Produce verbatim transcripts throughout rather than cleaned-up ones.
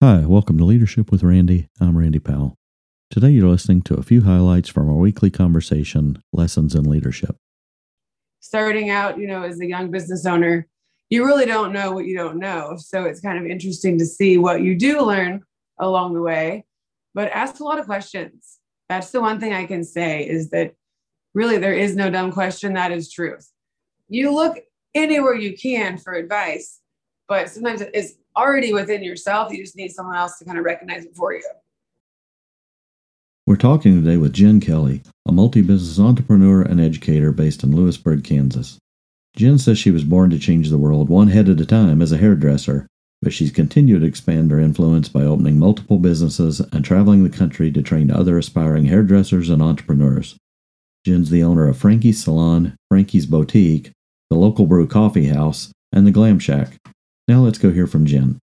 Hi, welcome to Leadership with Randy. I'm Randy Powell. Today you're listening to a few highlights from our weekly conversation, Lessons in Leadership. Starting out, you know, as a young business owner, you really don't know what you don't know. So it's kind of interesting to see what you do learn along the way, but ask a lot of questions. That's the one thing I can say is that really there is no dumb question. That is truth. You look anywhere you can for advice, but sometimes it's already within yourself. You just need someone else to kind of recognize it for you. We're talking today with Jen Kelly, a multi-business entrepreneur and educator based in Lewisburg, Kansas. Jen says she was born to change the world one head at a time as a hairdresser, but she's continued to expand her influence by opening multiple businesses and traveling the country to train other aspiring hairdressers and entrepreneurs. Jen's the owner of Frankie's Salon, Frankie's Boutique, the Local Brew Coffee House, and the Glam Shack. Now let's go hear from Jen.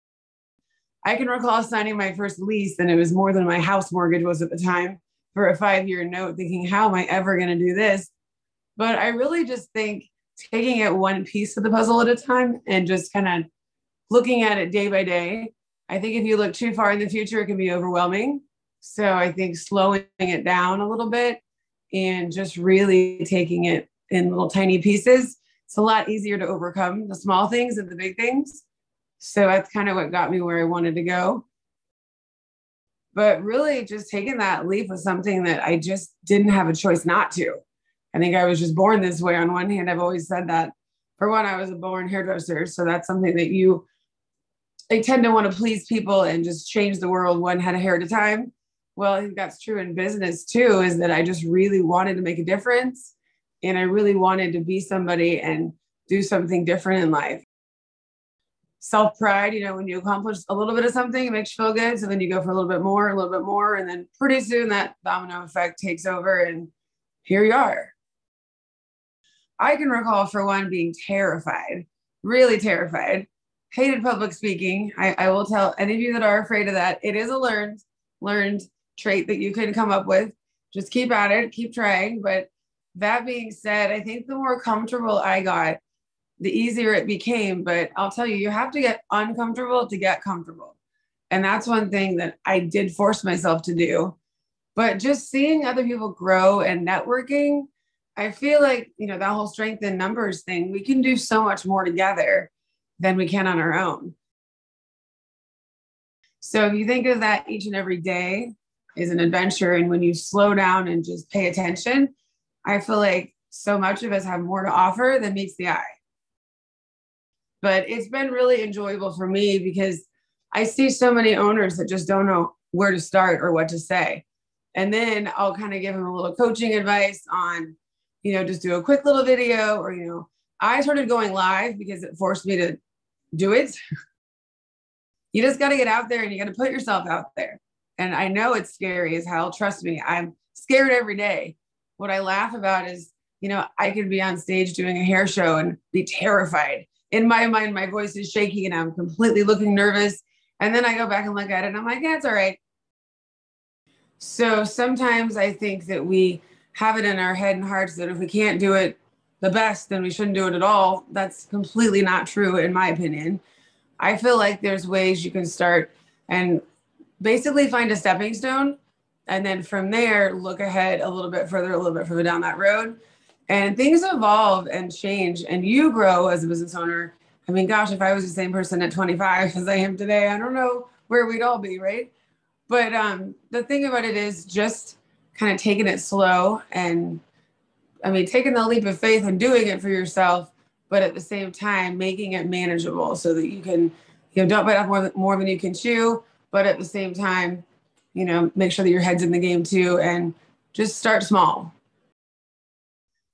I can recall signing my first lease, and it was more than my house mortgage was at the time, for a five-year note, thinking, how am I ever going to do this? But I really just think taking it one piece of the puzzle at a time and just kind of looking at it day by day. I think if you look too far in the future, it can be overwhelming. So I think slowing it down a little bit and just really taking it in little tiny pieces, it's a lot easier to overcome the small things and the big things. So that's kind of what got me where I wanted to go. But really just taking that leap was something that I just didn't have a choice not to. I think I was just born this way. On one hand, I've always said that. For one, I was a born hairdresser. So that's something that you, I tend to want to please people and just change the world one head of hair at a time. Well, I think that's true in business too, is that I just really wanted to make a difference. And I really wanted to be somebody and do something different in life. Self-pride, you know, when you accomplish a little bit of something, it makes you feel good. So then you go for a little bit more, a little bit more. And then pretty soon that domino effect takes over and here you are. I can recall for one being terrified, really terrified, hated public speaking. I, I will tell any of you that are afraid of that, it is a learned, learned trait that you can come up with. Just keep at it, keep trying. But that being said, I think the more comfortable I got, the easier it became. But I'll tell you, you have to get uncomfortable to get comfortable. And that's one thing that I did force myself to do. But just seeing other people grow and networking, I feel like, you know, that whole strength in numbers thing, we can do so much more together than we can on our own. So if you think of that each and every day is an adventure, and when you slow down and just pay attention, I feel like so much of us have more to offer than meets the eye. But it's been really enjoyable for me because I see so many owners that just don't know where to start or what to say. And then I'll kind of give them a little coaching advice on, you know, just do a quick little video or, you know, I started going live because it forced me to do it. You just got to get out there and you got to put yourself out there. And I know it's scary as hell. Trust me, I'm scared every day. What I laugh about is, you know, I could be on stage doing a hair show and be terrified. In my mind, my voice is shaking and I'm completely looking nervous. And then I go back and look at it and I'm like, yeah, it's all right. So sometimes I think that we have it in our head and hearts that if we can't do it the best, then we shouldn't do it at all. That's completely not true, in my opinion. I feel like there's ways you can start and basically find a stepping stone. And then from there, look ahead a little bit further, a little bit further down that road. And things evolve and change and you grow as a business owner. I mean, gosh, if I was the same person at twenty-five as I am today, I don't know where we'd all be, right? But um, the thing about it is just kind of taking it slow and, I mean, taking the leap of faith and doing it for yourself, but at the same time, making it manageable so that you can, you know, don't bite off more than, more than you can chew, but at the same time, you know, make sure that your head's in the game too, and just start small.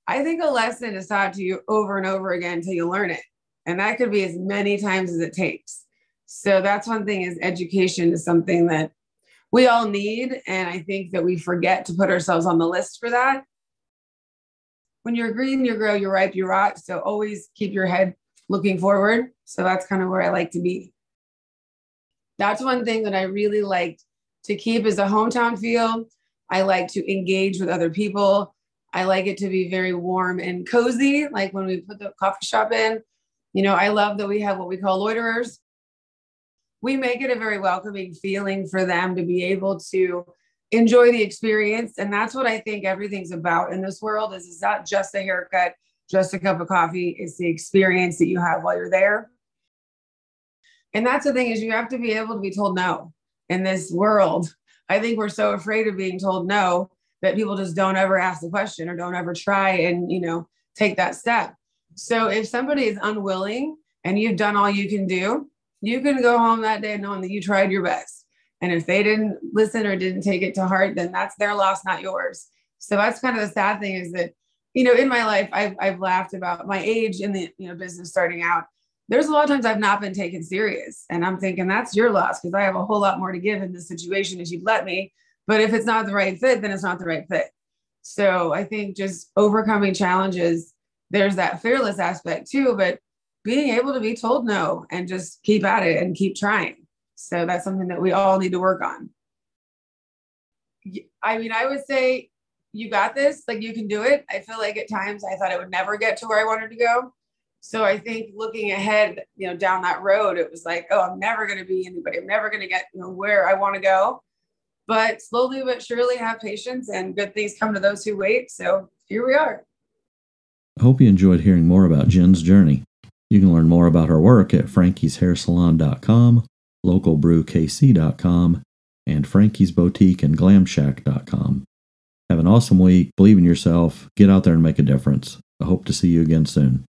I think a lesson is taught to you over and over again until you learn it. And that could be as many times as it takes. So that's one thing, is education is something that we all need. And I think that we forget to put ourselves on the list for that. When you're green, you grow, you're ripe, you rot. So always keep your head looking forward. So that's kind of where I like to be. That's one thing that I really liked to keep is a hometown feel. I like to engage with other people. I like it to be very warm and cozy. Like when we put the coffee shop in, you know, I love that we have what we call loiterers. we make it a very welcoming feeling for them to be able to enjoy the experience. And that's what I think everything's about in this world is it's not just a haircut, just a cup of coffee. It's the experience that you have while you're there. And that's the thing is you have to be able to be told no in this world. I think we're so afraid of being told no that people just don't ever ask the question or don't ever try and, you know, take that step. So if somebody is unwilling and you've done all you can do, you can go home that day knowing that you tried your best. And if they didn't listen or didn't take it to heart, then that's their loss, not yours. So that's kind of the sad thing is that, you know, in my life, I've, I've laughed about my age in the you know business starting out. There's a lot of times I've not been taken serious. And I'm thinking that's your loss because I have a whole lot more to give in this situation as you've let me. But if it's not the right fit, then it's not the right fit. So I think just overcoming challenges, there's that fearless aspect too, but being able to be told no and just keep at it and keep trying. So that's something that we all need to work on. I mean, I would say you got this, like you can do it. I feel like at times I thought I would never get to where I wanted to go. So I think looking ahead, you know, down that road, it was like, oh, I'm never going to be anybody. I'm never going to get you know, where I want to go. But slowly but surely have patience and good things come to those who wait. So here we are. I hope you enjoyed hearing more about Jen's journey. You can learn more about her work at frankies hair salon dot com, local brew k c dot com, and frankies boutique and glam shack dot com. Have an awesome week. Believe in yourself. Get out there and make a difference. I hope to see you again soon.